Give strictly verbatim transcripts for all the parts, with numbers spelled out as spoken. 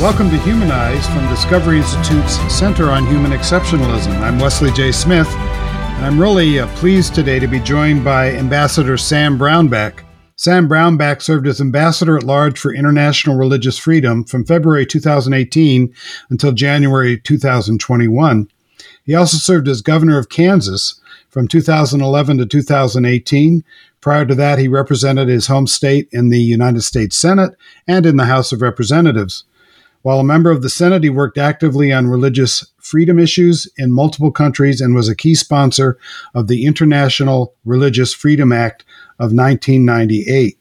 Welcome to Humanize from Discovery Institute's Center on Human Exceptionalism. I'm Wesley J. Smith, and I'm really uh, pleased today to be joined by Ambassador Sam Brownback. Sam Brownback served as Ambassador at Large for International Religious Freedom from February twenty eighteen until January twenty twenty-one. He also served as Governor of Kansas from two thousand eleven to two thousand eighteen. Prior to that, he represented his home state in the United States Senate and in the House of Representatives. While a member of the Senate, he worked actively on religious freedom issues in multiple countries and was a key sponsor of the International Religious Freedom Act of nineteen ninety-eight.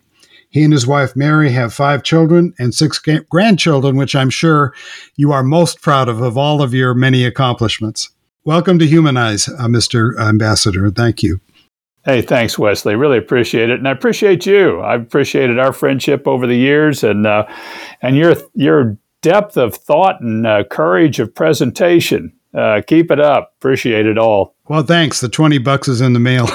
He and his wife, Mary, have five children and six ga- grandchildren, which I'm sure you are most proud of, of all of your many accomplishments. Welcome to Humanize, uh, Mister Ambassador. Thank you. Hey, thanks, Wesley. Really appreciate it, and I appreciate you. I've appreciated our friendship over the years, and uh, and your your depth of thought and uh, courage of presentation. Uh, keep it up. Appreciate it all. Well, thanks. The twenty bucks is in the mail.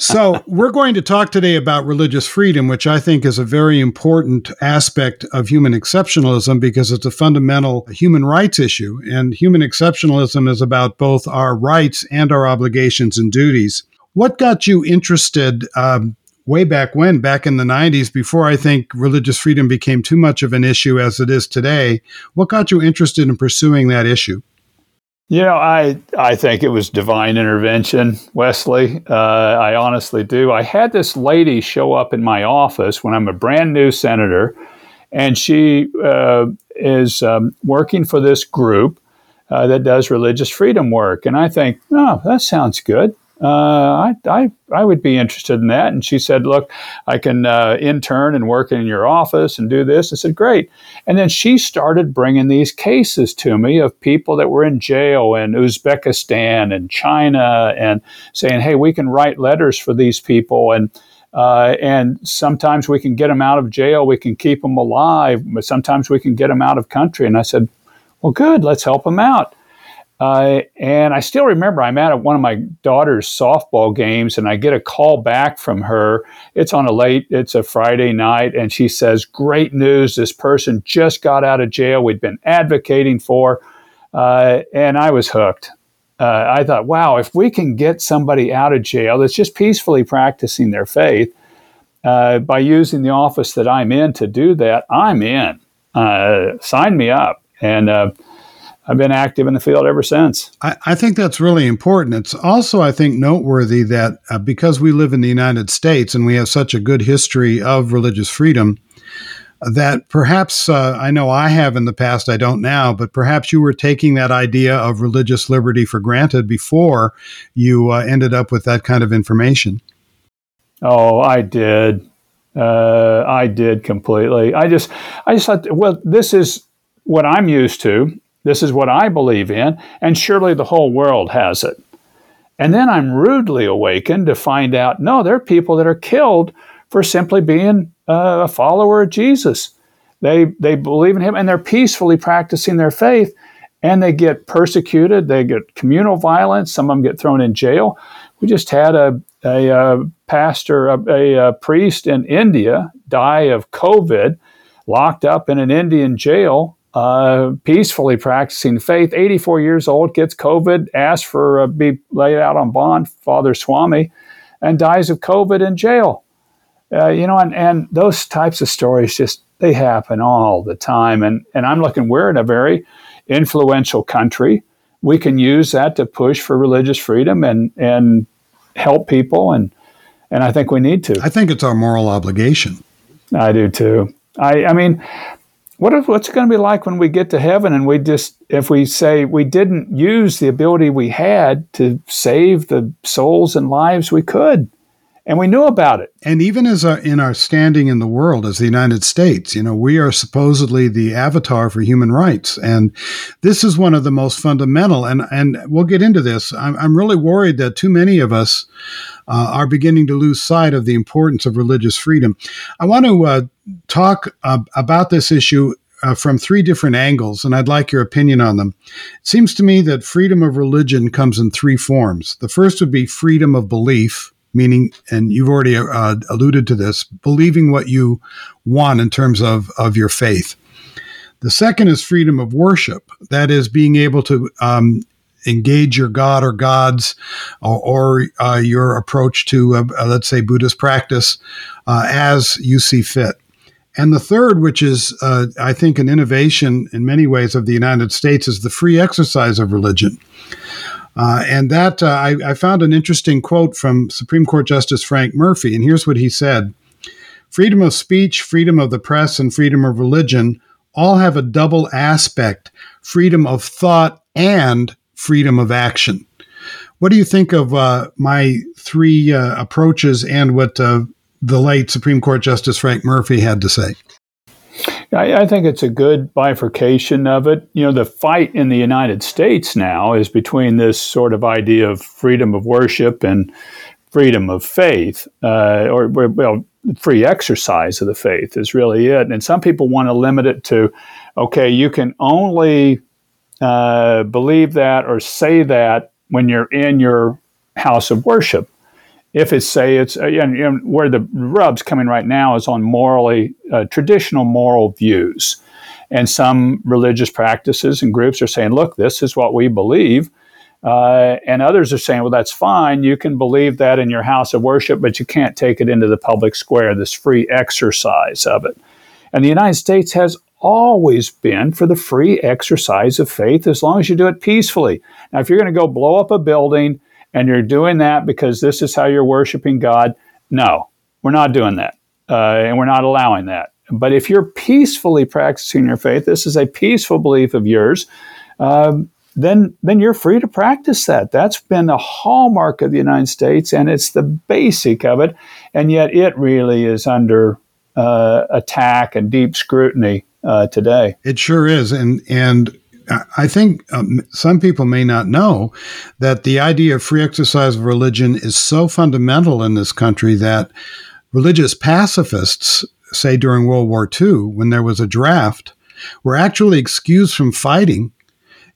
So we're going to talk today about religious freedom, which I think is a very important aspect of human exceptionalism because it's a fundamental human rights issue. And human exceptionalism is about both our rights and our obligations and duties. What got you interested um way back when, back in the nineties, before I think religious freedom became too much of an issue as it is today? What got you interested in pursuing that issue? You know, I I think it was divine intervention, Wesley. Uh, I honestly do. I had this lady show up in my office when I'm a brand new senator, and she uh, is um, working for this group uh, that does religious freedom work. And I think, oh, that sounds good. Uh, I, I, I would be interested in that. And she said, look, I can uh, intern and work in your office and do this. I said, great. And then she started bringing these cases to me of people that were in jail in Uzbekistan and China and saying, hey, we can write letters for these people. And Uh, and sometimes we can get them out of jail. We can keep them alive. But sometimes we can get them out of country. And I said, well, good, let's help them out. Uh, and I still remember I'm at one of my daughter's softball games, and I get a call back from her. It's on a late, it's a Friday night, and she says, great news, this person just got out of jail we'd been advocating for, uh, and I was hooked. Uh, I thought, wow, if we can get somebody out of jail that's just peacefully practicing their faith uh, by using the office that I'm in to do that, I'm in. Uh, sign me up. And uh I've been active in the field ever since. I, I think that's really important. It's also, I think, noteworthy that uh, because we live in the United States and we have such a good history of religious freedom, that perhaps, uh, I know I have in the past, I don't now, but perhaps you were taking that idea of religious liberty for granted before you uh, ended up with that kind of information. Oh, I did. Uh, I did completely. I just, I just thought, well, this is what I'm used to. This is what I believe in, and surely the whole world has it. And then I'm rudely awakened to find out, no, there are people that are killed for simply being uh, a follower of Jesus. They they believe in him, and they're peacefully practicing their faith, and they get persecuted. They get communal violence. Some of them get thrown in jail. We just had a, a, a pastor, a, a, a priest in India die of COVID, locked up in an Indian jail, uh, peacefully practicing faith, eighty-four years old, gets COVID, asks for uh, be laid out on bond, Father Swami, and dies of COVID in jail. Uh, you know, and, and those types of stories just, they happen all the time. And, and I'm looking, we're in a very influential country. We can use that to push for religious freedom and, and help people. And, and I think we need to. I think it's our moral obligation. I do too. I, I mean, what if, what's it going to be like when we get to heaven and we just, if we say we didn't use the ability we had to save the souls and lives we could? And we knew about it. And even as our, in our standing in the world as the United States, you know, we are supposedly the avatar for human rights. And this is one of the most fundamental. And, and we'll get into this. I'm, I'm really worried that too many of us uh, are beginning to lose sight of the importance of religious freedom. I want to uh, talk uh, about this issue Uh, from three different angles, and I'd like your opinion on them. It seems to me that freedom of religion comes in three forms. The first would be freedom of belief, meaning, and you've already uh, alluded to this, believing what you want in terms of, of your faith. The second is freedom of worship. That is being able to um, engage your God or gods or, or uh, your approach to, uh, uh, let's say, Buddhist practice uh, as you see fit. And the third, which is, uh, I think, an innovation in many ways of the United States, is the free exercise of religion. Uh, and that uh, I, I found an interesting quote from Supreme Court Justice Frank Murphy. And here's what he said. Freedom of speech, freedom of the press, and freedom of religion all have a double aspect, freedom of thought and freedom of action. What do you think of uh, my three uh, approaches and what uh, the late Supreme Court Justice Frank Murphy had to say? I, I think it's a good bifurcation of it. You know, the fight in the United States now is between this sort of idea of freedom of worship and freedom of faith, uh, or, well, free exercise of the faith is really it. And some people want to limit it to, okay, you can only uh, believe that or say that when you're in your house of worship. If it's, say, it's uh, you know, where the rub's coming right now is on morally, uh, traditional moral views. And some religious practices and groups are saying, look, this is what we believe. Uh, and others are saying, well, that's fine. You can believe that in your house of worship, but you can't take it into the public square, this free exercise of it. And the United States has always been for the free exercise of faith as long as you do it peacefully. Now, if you're going to go blow up a building, and you're doing that because this is how you're worshiping God, no, we're not doing that. Uh, and we're not allowing that. But if you're peacefully practicing your faith, this is a peaceful belief of yours, um, then then you're free to practice that. That's been the hallmark of the United States, and it's the basic of it. And yet it really is under uh, attack and deep scrutiny uh, today. It sure is. And and. I think um, some people may not know that the idea of free exercise of religion is so fundamental in this country that religious pacifists, say during World War Two, when there was a draft, were actually excused from fighting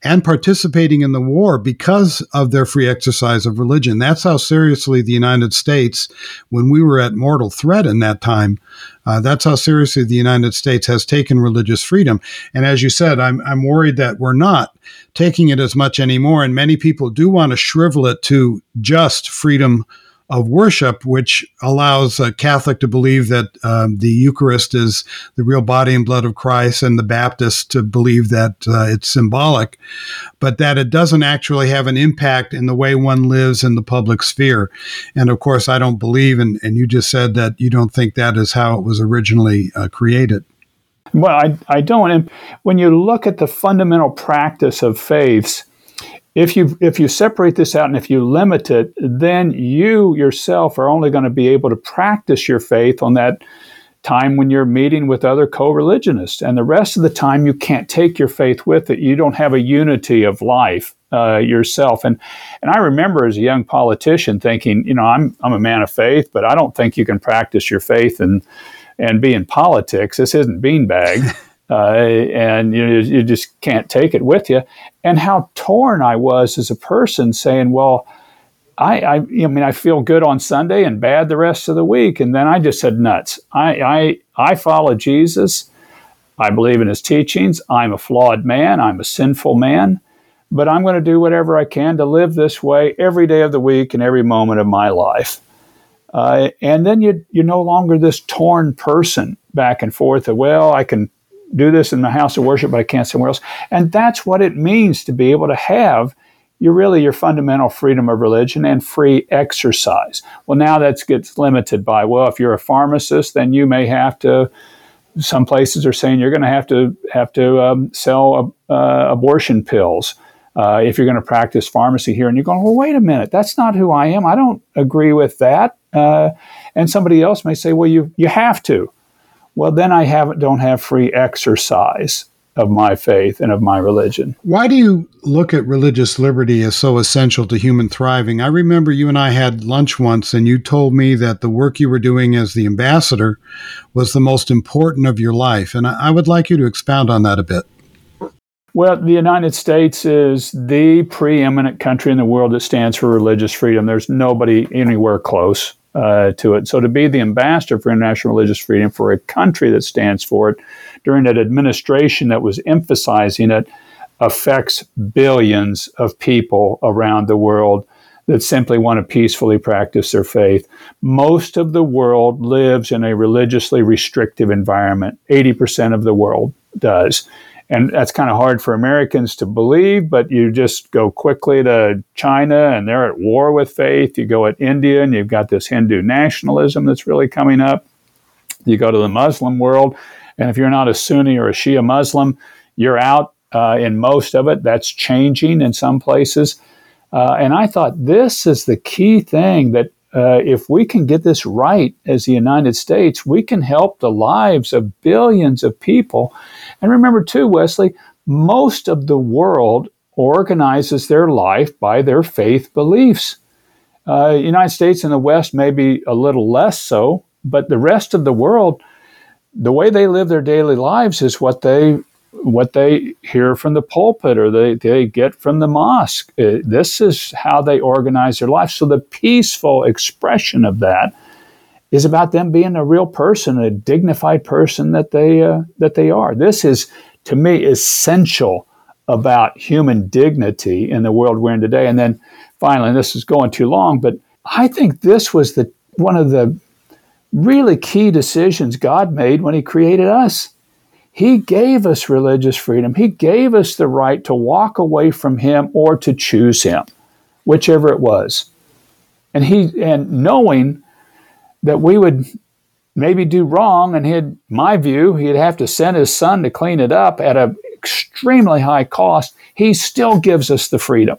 and participating in the war because of their free exercise of religion. That's how seriously the United States, when we were at mortal threat in that time, uh, that's how seriously the United States has taken religious freedom. And as you said, I'm, I'm worried that we're not taking it as much anymore. And many people do want to shrivel it to just freedom of worship, which allows a Catholic to believe that um, the Eucharist is the real body and blood of Christ, and the Baptist to believe that uh, it's symbolic, but that it doesn't actually have an impact in the way one lives in the public sphere. And of course, I don't believe, and, and you just said that you don't think that is how it was originally uh, created. Well, I, I don't. And when you look at the fundamental practice of faiths, If you if you separate this out and if you limit it, then you yourself are only going to be able to practice your faith on that time when you're meeting with other co-religionists. And the rest of the time, you can't take your faith with it. You don't have a unity of life uh, yourself. And and I remember as a young politician thinking, you know, I'm I'm a man of faith, but I don't think you can practice your faith and, and be in politics. This isn't beanbag. Uh, and you, know, you just can't take it with you. And how torn I was as a person saying, well, I, I, I mean, I feel good on Sunday and bad the rest of the week. And then I just said, nuts. I, I, I follow Jesus. I believe in his teachings. I'm a flawed man. I'm a sinful man. But I'm going to do whatever I can to live this way every day of the week and every moment of my life. Uh, and then you, you're no longer this torn person back and forth of, well, I can do this in the house of worship, but I can't somewhere else. And that's what it means to be able to have your really your fundamental freedom of religion and free exercise. Well, now that gets limited by, well, if you're a pharmacist, then you may have to, some places are saying you're going to have to have to um, sell uh, abortion pills uh, if you're going to practice pharmacy here. And you're going, well, wait a minute, that's not who I am. I don't agree with that. Uh, and somebody else may say, well, you you have to. Well, then I have, don't have free exercise of my faith and of my religion. Why do you look at religious liberty as so essential to human thriving? I remember you and I had lunch once, and you told me that the work you were doing as the ambassador was the most important of your life. And I would like you to expound on that a bit. Well, the United States is the preeminent country in the world that stands for religious freedom. There's nobody anywhere close uh, to it. So to be the ambassador for international religious freedom for a country that stands for it during an administration that was emphasizing it affects billions of people around the world that simply want to peacefully practice their faith. Most of the world lives in a religiously restrictive environment. eighty percent of the world does. And that's kind of hard for Americans to believe, but you just go quickly to China and they're at war with faith. You go at India and you've got this Hindu nationalism that's really coming up. You go to the Muslim world, and if you're not a Sunni or a Shia Muslim, you're out uh, in most of it. That's changing in some places. Uh, and I thought this is the key thing, that uh, if we can get this right as the United States, we can help the lives of billions of people. And remember too, Wesley, most of the world organizes their life by their faith beliefs. Uh, United States and the West may be a little less so, but the rest of the world, the way they live their daily lives is what they what they hear from the pulpit or they, they get from the mosque. Uh, this is how they organize their life. So the peaceful expression of that is about them being a real person, a dignified person that they uh, that they are. This is, to me, essential about human dignity in the world we're in today. And then finally, and this is going too long, but I think this was the one of the really key decisions God made when he created us. He gave us religious freedom. He gave us the right to walk away from him or to choose him, whichever it was. And he and knowing that we would maybe do wrong, and he'd, my view, he'd have to send his son to clean it up at an extremely high cost, he still gives us the freedom,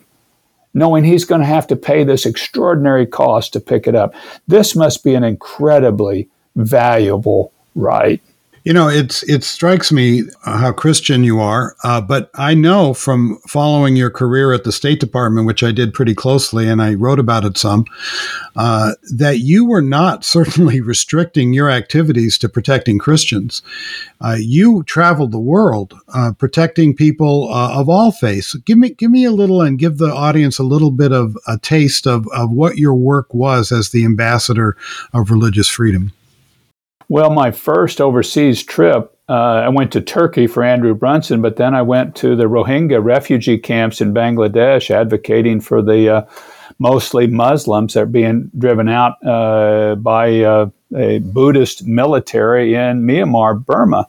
knowing he's going to have to pay this extraordinary cost to pick it up. This must be an incredibly valuable right. You know, it's it strikes me how Christian you are, uh, but I know from following your career at the State Department, which I did pretty closely, and I wrote about it some, uh, that you were not certainly restricting your activities to protecting Christians. Uh, you traveled the world uh, protecting people uh, of all faiths. Give me, give me a little, and give the audience a little bit of a taste of, of what your work was as the ambassador of religious freedom. Well, my first overseas trip, uh, I went to Turkey for Andrew Brunson, but then I went to the Rohingya refugee camps in Bangladesh, advocating for the uh, mostly Muslims that are being driven out uh, by uh, a Buddhist military in Myanmar, Burma.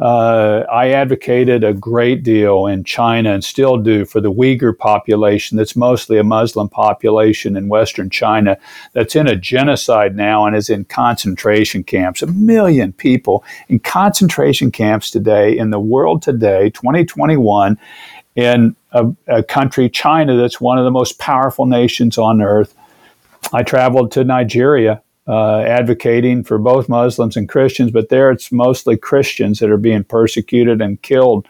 Uh, I advocated a great deal in China and still do for the Uyghur population that's mostly a Muslim population in Western China that's in a genocide now and is in concentration camps. A million people in concentration camps today in the world today, twenty twenty-one, in a, a country, China, that's one of the most powerful nations on earth. I traveled to Nigeria Uh, advocating for both Muslims and Christians, but there it's mostly Christians that are being persecuted and killed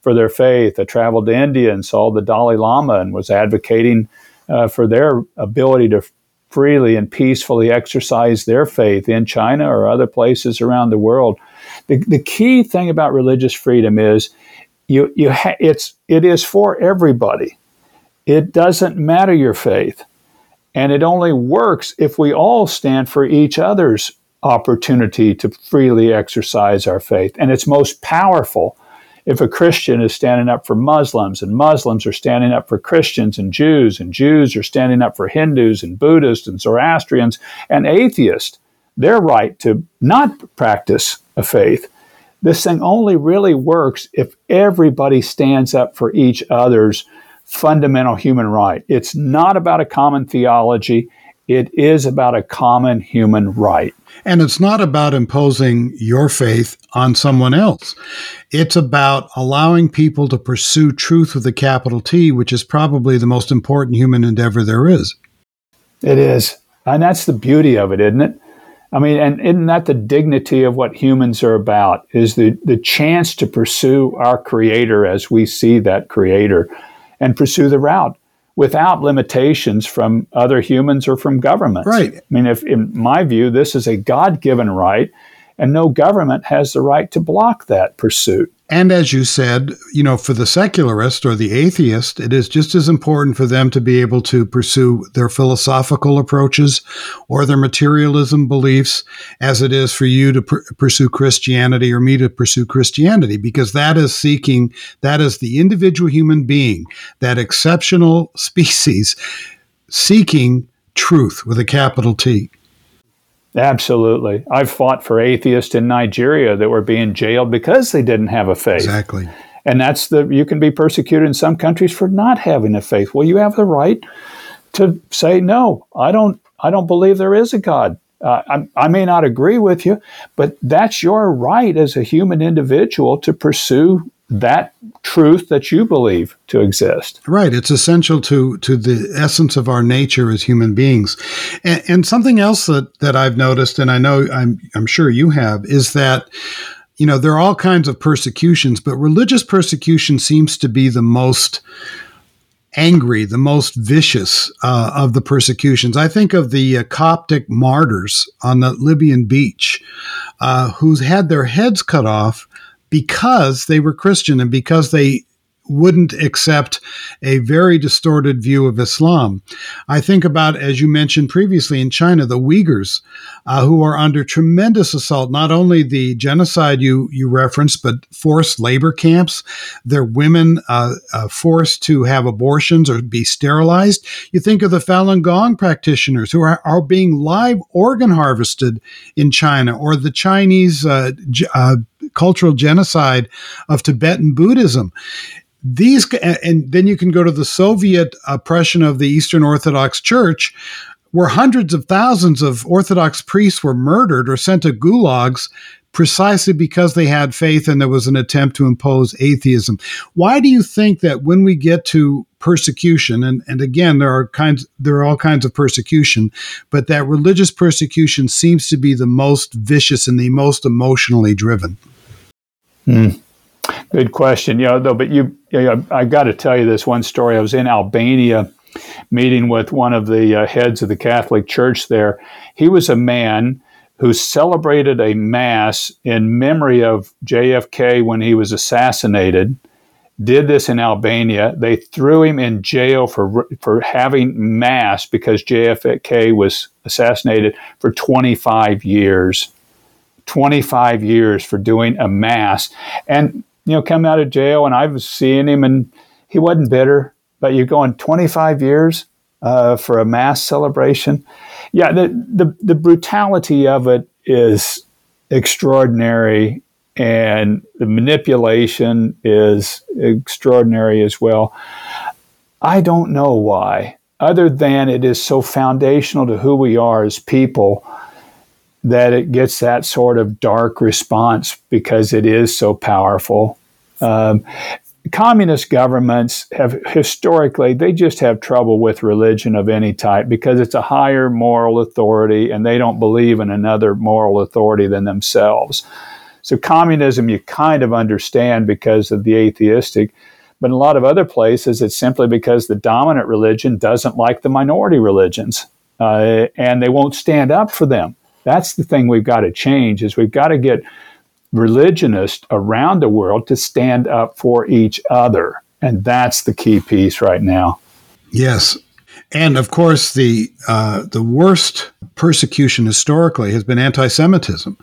for their faith. I traveled to India and saw the Dalai Lama and was advocating uh, for their ability to freely and peacefully exercise their faith in China or other places around the world. The, the key thing about religious freedom is you you ha- it's it is for everybody. It doesn't matter your faith. And it only works if we all stand for each other's opportunity to freely exercise our faith. And it's most powerful if a Christian is standing up for Muslims, and Muslims are standing up for Christians and Jews, and Jews are standing up for Hindus and Buddhists and Zoroastrians and atheists, their right to not practice a faith. This thing only really works if everybody stands up for each other's fundamental human right. It's not about a common theology. It is about a common human right. And it's not about imposing your faith on someone else. It's about allowing people to pursue truth with a capital T, which is probably the most important human endeavor there is. It is. And that's the beauty of it, isn't it? I mean, and isn't that the dignity of what humans are about, is the, the chance to pursue our Creator as we see that Creator and pursue the route without limitations from other humans or from governments. Right. I mean, if, in my view, this is a God-given right, and no government has the right to block that pursuit. And as you said, you know, for the secularist or the atheist, it is just as important for them to be able to pursue their philosophical approaches or their materialism beliefs as it is for you to pr- pursue Christianity or me to pursue Christianity, because that is seeking, that is the individual human being, that exceptional species seeking truth with a capital T. Absolutely. I've fought for atheists in Nigeria that were being jailed because they didn't have a faith. Exactly. And that's the, you can be persecuted in some countries for not having a faith. Well, you have the right to say, no, I don't, I don't believe there is a God. Uh, I, I may not agree with you, but that's your right as a human individual to pursue that truth that you believe to exist. Right. It's essential to to the essence of our nature as human beings. And, and something else that, that I've noticed, and I know I'm I'm sure you have, is that, you know, there are all kinds of persecutions, but religious persecution seems to be the most angry, the most vicious uh, of the persecutions. I think of the uh, Coptic martyrs on the Libyan beach uh, who's had their heads cut off because they were Christian and because they wouldn't accept a very distorted view of Islam. I think about, as you mentioned previously, in China, the Uyghurs, uh, who are under tremendous assault, not only the genocide you, you referenced, but forced labor camps, their women uh, uh, forced to have abortions or be sterilized. You think of the Falun Gong practitioners who are, are being live organ harvested in China, or the Chinese uh, uh cultural genocide of Tibetan Buddhism. These, and then you can go to the Soviet oppression of the Eastern Orthodox Church, where hundreds of thousands of Orthodox priests were murdered or sent to gulags precisely because they had faith and there was an attempt to impose atheism. Why do you think that when we get to persecution, and, and again, there are kinds, there are all kinds of persecution, but that religious persecution seems to be the most vicious and the most emotionally driven? Mm. Good question. You know, though, but you, you know, I've got to tell you this one story. I was in Albania meeting with one of the uh, heads of the Catholic Church there. He was a man who celebrated a mass in memory of J F K when he was assassinated, did this in Albania. They threw him in jail for for having mass because J F K was assassinated for twenty-five years. twenty-five years for doing a mass, and you know, come out of jail, and I was seeing him, and he wasn't bitter. But you're going twenty-five years uh, for a mass celebration. Yeah, the, the the brutality of it is extraordinary, and the manipulation is extraordinary as well. I don't know why, other than it is so foundational to who we are as people, that it gets that sort of dark response because it is so powerful. Um, communist governments have historically, they just have trouble with religion of any type because it's a higher moral authority and they don't believe in another moral authority than themselves. So communism you kind of understand because of the atheistic, but in a lot of other places it's simply because the dominant religion doesn't like the minority religions uh, and they won't stand up for them. That's the thing we've got to change, is we've got to get religionists around the world to stand up for each other. And that's the key piece right now. Yes. And of course, the uh, the worst persecution historically has been anti-Semitism.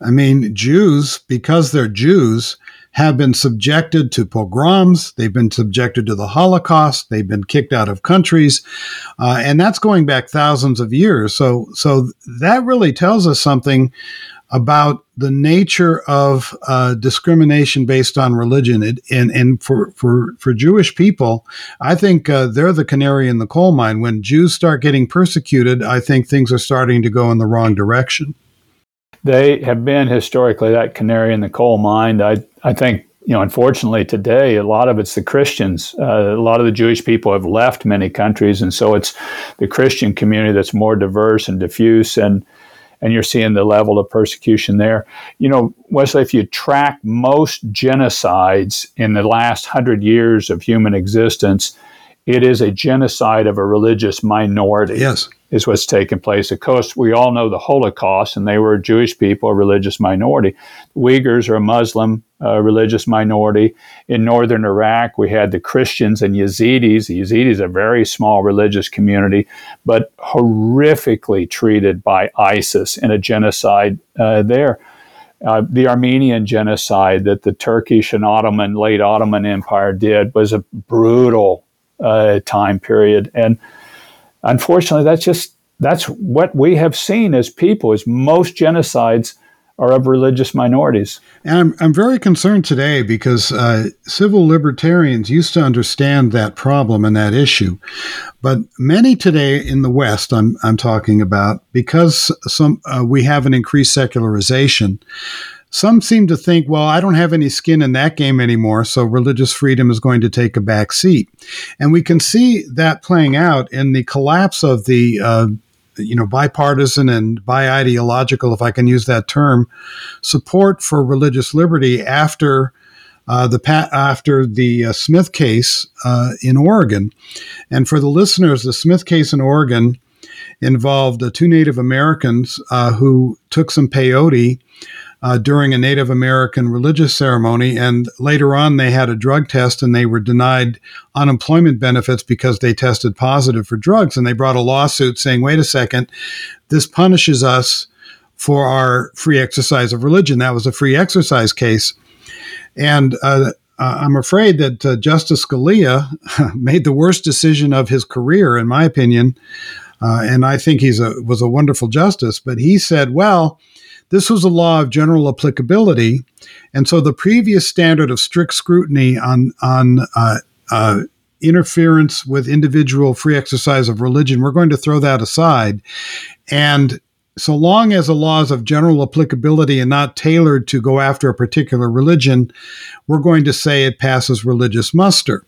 I mean, Jews, because they're Jews, have been subjected to pogroms. They've been subjected to the Holocaust. They've been kicked out of countries. Uh, and that's going back thousands of years. So, so that really tells us something about the nature of uh, discrimination based on religion. It, and and for, for, for Jewish people, I think uh, they're the canary in the coal mine. When Jews start getting persecuted, I think things are starting to go in the wrong direction. They have been historically that canary in the coal mine. I, I think, you know, unfortunately today, a lot of it's the Christians. Uh, a lot of the Jewish people have left many countries. And so it's the Christian community that's more diverse and diffuse. And, and you're seeing the level of persecution there. You know, Wesley, if you track most genocides in the last hundred years of human existence, it is a genocide of a religious minority. Yes. Is what's taking place. Of course, we all know the Holocaust, and they were Jewish people, a religious minority. Uyghurs are a Muslim uh, religious minority. In northern Iraq, we had the Christians and Yazidis. The Yazidis are a very small religious community, but horrifically treated by ISIS in a genocide uh, there. Uh, the Armenian genocide that the Turkish and Ottoman, late Ottoman Empire did was a brutal uh, time period. And unfortunately, that's just that's what we have seen as people, is most genocides are of religious minorities. And I'm, I'm very concerned today because uh, civil libertarians used to understand that problem and that issue. But many today in the West, I'm, I'm talking about, because some uh, we have an increased secularization, some seem to think, well, I don't have any skin in that game anymore, so religious freedom is going to take a back seat. And we can see that playing out in the collapse of the, uh, you know, bipartisan and bi-ideological, if I can use that term, support for religious liberty after Uh, the pa- after the uh, Smith case uh, in Oregon. And for the listeners, the Smith case in Oregon involved uh, two Native Americans uh, who took some peyote Uh, during a Native American religious ceremony, and later on they had a drug test and they were denied unemployment benefits because they tested positive for drugs. And they brought a lawsuit saying, wait a second, this punishes us for our free exercise of religion. That was a free exercise case. And uh, Uh, I'm afraid that uh, Justice Scalia made the worst decision of his career, in my opinion, uh, and I think he's a was a wonderful justice. But he said, well, this was a law of general applicability, and so the previous standard of strict scrutiny on on uh, uh, interference with individual free exercise of religion, we're going to throw that aside. And so long as the laws of general applicability and not tailored to go after a particular religion, we're going to say it passes religious muster.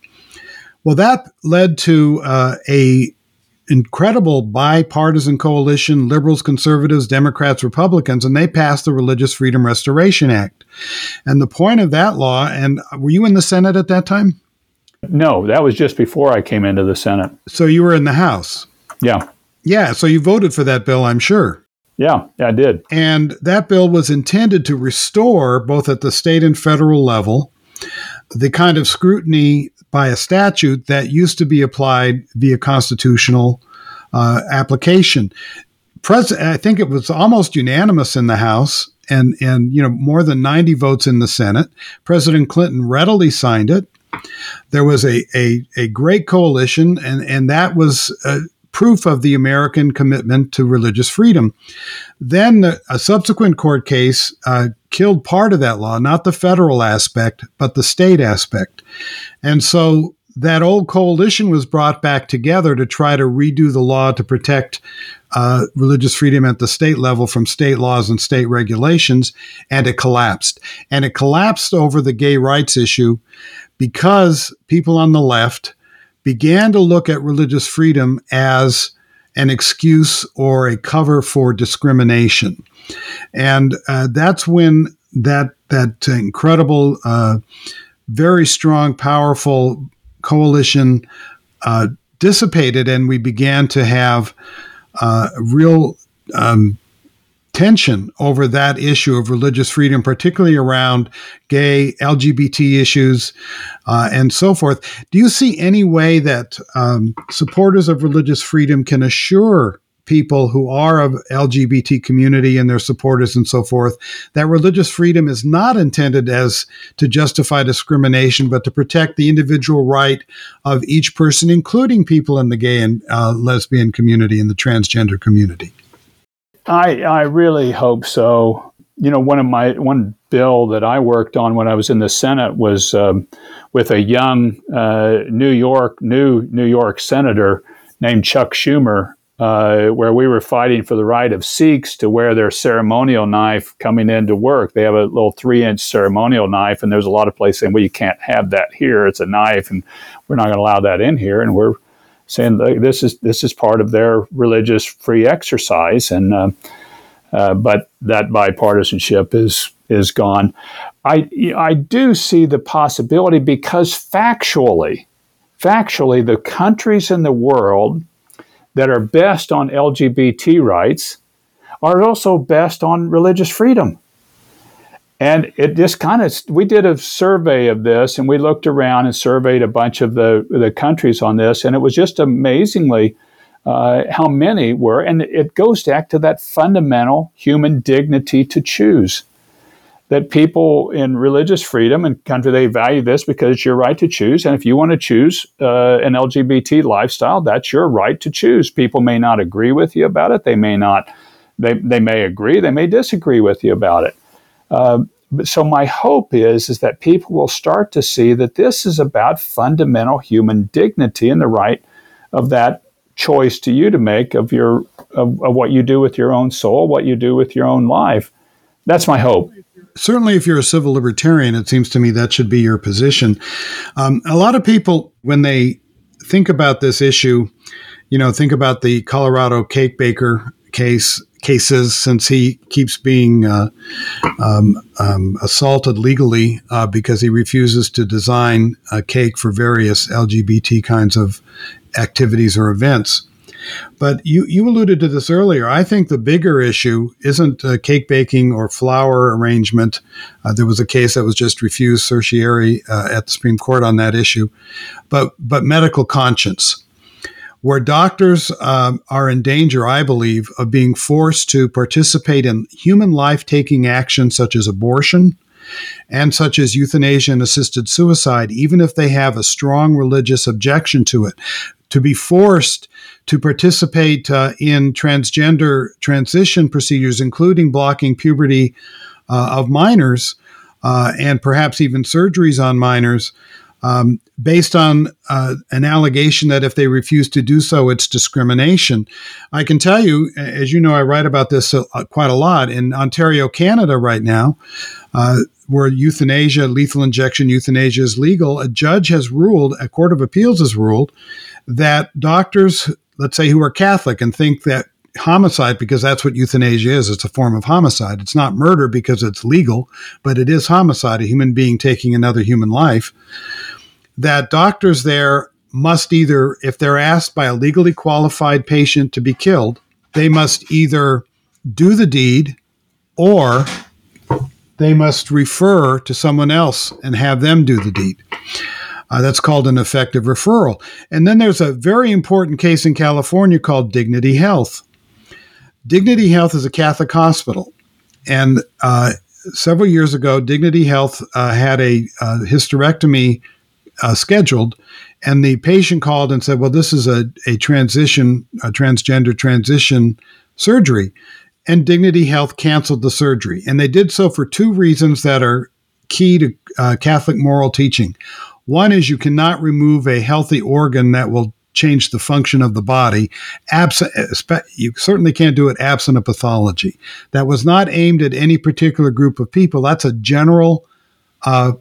Well, that led to uh, a incredible bipartisan coalition, liberals, conservatives, Democrats, Republicans, and they passed the Religious Freedom Restoration Act. And the point of that law, and were you in the Senate at that time? No, that was just before I came into the Senate. So you were in the House? Yeah. Yeah, so you voted for that bill, I'm sure. Yeah, I did. And that bill was intended to restore, both at the state and federal level, the kind of scrutiny by a statute that used to be applied via constitutional uh, application. Pres- I think it was almost unanimous in the House, and, and you know more than ninety votes in the Senate. President Clinton readily signed it. There was a, a, a great coalition, and, and that was Uh, proof of the American commitment to religious freedom. Then a subsequent court case uh, killed part of that law, not the federal aspect, but the state aspect. And so that old coalition was brought back together to try to redo the law to protect uh, religious freedom at the state level from state laws and state regulations, and it collapsed. And it collapsed over the gay rights issue because people on the left began to look at religious freedom as an excuse or a cover for discrimination. And uh, that's when that that incredible, uh, very strong, powerful coalition uh, dissipated, and we began to have uh, real um, tension over that issue of religious freedom, particularly around gay, L G B T issues, uh, and so forth. Do you see any way that um, supporters of religious freedom can assure people who are of L G B T community and their supporters and so forth, that religious freedom is not intended as to justify discrimination, but to protect the individual right of each person, including people in the gay and uh, lesbian community and the transgender community? I, I really hope so. You know, one of my one bill that I worked on when I was in the Senate was um, with a young uh, New York new New York senator named Chuck Schumer, Uh, where we were fighting for the right of Sikhs to wear their ceremonial knife coming into work. They have a little three-inch ceremonial knife, and there's a lot of places saying, well, you can't have that here. It's a knife, and we're not going to allow that in here. And we're saying this is this is part of their religious free exercise. And uh, uh, but that bipartisanship is is gone. I I do see the possibility because factually, factually, the countries in the world that are best on L G B T rights are also best on religious freedom. And it just kind of, we did a survey of this and we looked around and surveyed a bunch of the, the countries on this. And it was just amazingly uh, how many were, and it goes back to that fundamental human dignity to choose. That people in religious freedom and country, they value this because it's your right to choose. And if you want to choose uh, an L G B T lifestyle, that's your right to choose. People may not agree with you about it. They may not, they they may agree. They may disagree with you about it. Uh, but so my hope is, is that people will start to see that this is about fundamental human dignity and the right of that choice to you to make of your of, of what you do with your own soul, what you do with your own life. That's my hope. Certainly, if you're a civil libertarian, it seems to me that should be your position. Um, a lot of people, when they think about this issue, you know, think about the Colorado cake baker case cases since he keeps being uh, um, um, assaulted legally uh, because he refuses to design a cake for various L G B T kinds of activities or events. But you, you alluded to this earlier. I think the bigger issue isn't uh, cake baking or flower arrangement. Uh, there was a case that was just refused certiorari uh, at the Supreme Court on that issue, but but medical conscience, where doctors um, are in danger, I believe, of being forced to participate in human life-taking actions such as abortion and such as euthanasia and assisted suicide, even if they have a strong religious objection to it. To be forced to participate uh, in transgender transition procedures, including blocking puberty uh, of minors uh, and perhaps even surgeries on minors, um, based on uh, an allegation that if they refuse to do so, it's discrimination. I can tell you, as you know, I write about this uh, quite a lot in Ontario, Canada right now, uh, where euthanasia, lethal injection euthanasia is legal. A judge has ruled, a court of appeals has ruled, that doctors, let's say, who are Catholic and think that homicide, because that's what euthanasia is, it's a form of homicide. It's not murder because it's legal, but it is homicide, a human being taking another human life, that doctors there must either, if they're asked by a legally qualified patient to be killed, they must either do the deed or they must refer to someone else and have them do the deed. Uh, that's called an effective referral. And then there's a very important case in California called Dignity Health. Dignity Health is a Catholic hospital. And uh, several years ago, Dignity Health uh, had a uh, hysterectomy uh, scheduled. And the patient called and said, well, this is a, a transition, a transgender transition surgery. And Dignity Health canceled the surgery. And they did so for two reasons that are key to uh, Catholic moral teaching. One is you cannot remove a healthy organ that will change the function of the body. Absent, you certainly can't do it absent a pathology. That was not aimed at any particular group of people. That's a general uh,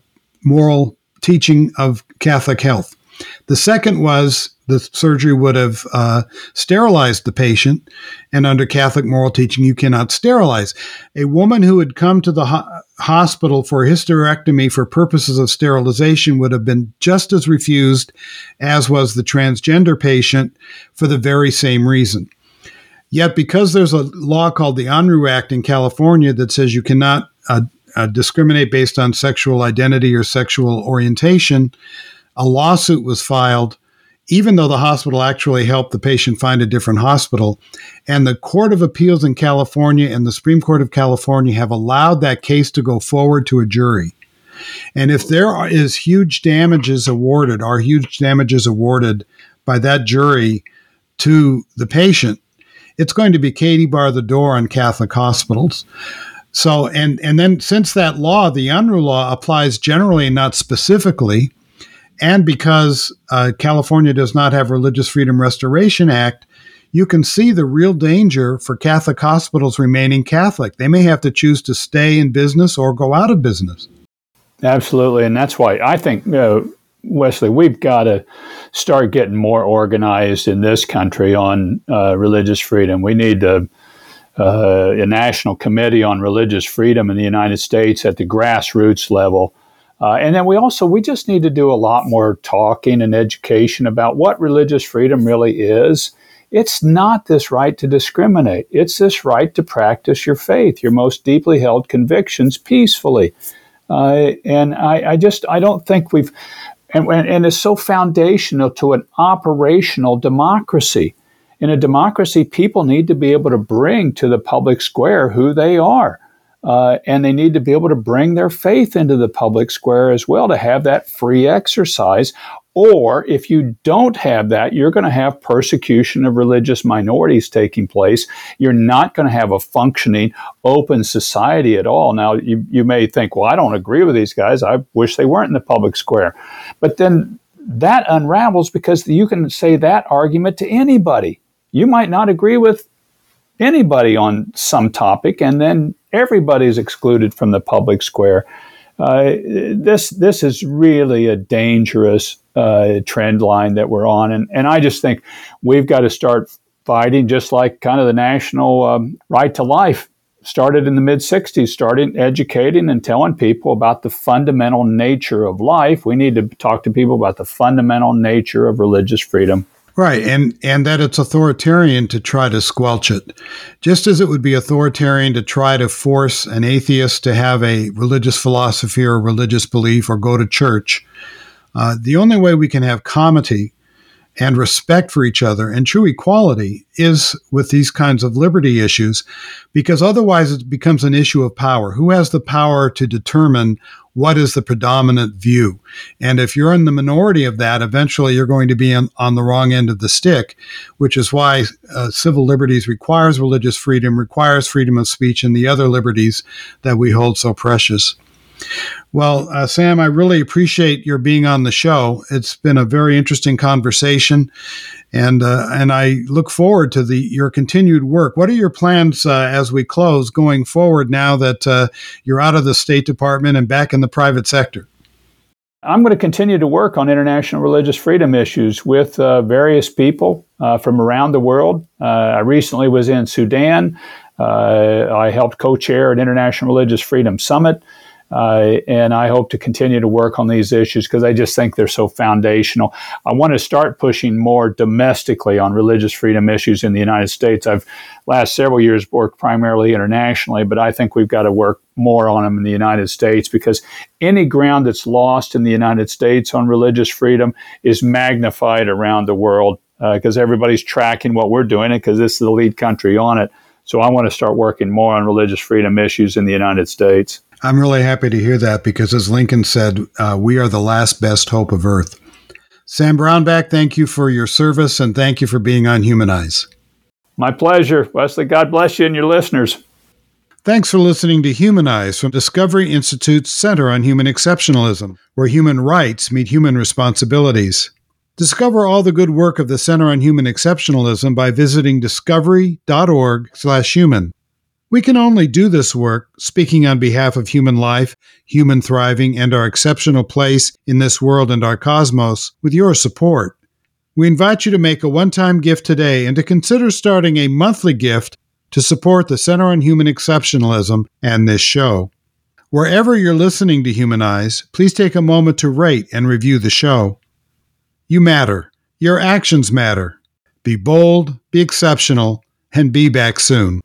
moral teaching of Catholic health. The second was the surgery would have uh, sterilized the patient, and under Catholic moral teaching, you cannot sterilize. A woman who had come to the ho- hospital for a hysterectomy for purposes of sterilization would have been just as refused as was the transgender patient for the very same reason. Yet because there's a law called the O N R U Act in California that says you cannot uh, uh, discriminate based on sexual identity or sexual orientation, a lawsuit was filed, even though the hospital actually helped the patient find a different hospital. And the Court of Appeals in California and the Supreme Court of California have allowed that case to go forward to a jury. And if there are, is huge damages awarded, are huge damages awarded by that jury to the patient, it's going to be Katie bar the door on Catholic hospitals. So, and, and then since that law, the O N R U law applies generally and not specifically, and because uh, California does not have Religious Freedom Restoration Act, you can see the real danger for Catholic hospitals remaining Catholic. They may have to choose to stay in business or go out of business. Absolutely, and that's why I think, you know, Wesley, we've got to start getting more organized in this country on uh, religious freedom. We need a, uh, a national committee on religious freedom in the United States at the grassroots level. Uh, and then we also, we just need to do a lot more talking and education about what religious freedom really is. It's not this right to discriminate. It's this right to practice your faith, your most deeply held convictions peacefully. Uh, and I, I just, I don't think we've, and, and it's so foundational to an operational democracy. In a democracy, people need to be able to bring to the public square who they are. Uh, and they need to be able to bring their faith into the public square as well to have that free exercise. Or if you don't have that, you're going to have persecution of religious minorities taking place. You're not going to have a functioning, open society at all. Now, you, you may think, well, I don't agree with these guys. I wish they weren't in the public square. But then that unravels because you can say that argument to anybody. You might not agree with anybody on some topic, and then everybody's excluded from the public square. Uh, this this is really a dangerous uh, trend line that we're on, and, and I just think we've got to start fighting, just like kind of the national um, right to life started in the mid sixties, starting educating and telling people about the fundamental nature of life. We need to talk to people about the fundamental nature of religious freedom. Right, and, and that it's authoritarian to try to squelch it, just as it would be authoritarian to try to force an atheist to have a religious philosophy or religious belief or go to church. Uh, the only way we can have comity and respect for each other and true equality is with these kinds of liberty issues, because otherwise it becomes an issue of power. Who has the power to determine what is the predominant view? And if you're in the minority of that, eventually you're going to be in, on the wrong end of the stick, which is why uh, civil liberties requires religious freedom, requires freedom of speech, and the other liberties that we hold so precious. Well, uh, Sam, I really appreciate your being on the show. It's been a very interesting conversation, and uh, and I look forward to the your continued work. What are your plans uh, as we close going forward now that uh, you're out of the State Department and back in the private sector? I'm going to continue to work on international religious freedom issues with uh, various people uh, from around the world. Uh, I recently was in Sudan. Uh, I helped co-chair an International Religious Freedom Summit. Uh, and I hope to continue to work on these issues because I just think they're so foundational. I want to start pushing more domestically on religious freedom issues in the United States. I've last several years worked primarily internationally, but I think we've got to work more on them in the United States because any ground that's lost in the United States on religious freedom is magnified around the world because uh, everybody's tracking what we're doing and because this is the lead country on it. So I want to start working more on religious freedom issues in the United States. I'm really happy to hear that because, as Lincoln said, uh, we are the last best hope of Earth. Sam Brownback, thank you for your service, and thank you for being on Humanize. My pleasure. Wesley, God bless you and your listeners. Thanks for listening to Humanize from Discovery Institute's Center on Human Exceptionalism, where human rights meet human responsibilities. Discover all the good work of the Center on Human Exceptionalism by visiting discovery dot org slash human. We can only do this work speaking on behalf of human life, human thriving, and our exceptional place in this world and our cosmos with your support. We invite you to make a one-time gift today and to consider starting a monthly gift to support the Center on Human Exceptionalism and this show. Wherever you're listening to Humanize, please take a moment to rate and review the show. You matter. Your actions matter. Be bold, be exceptional, and be back soon.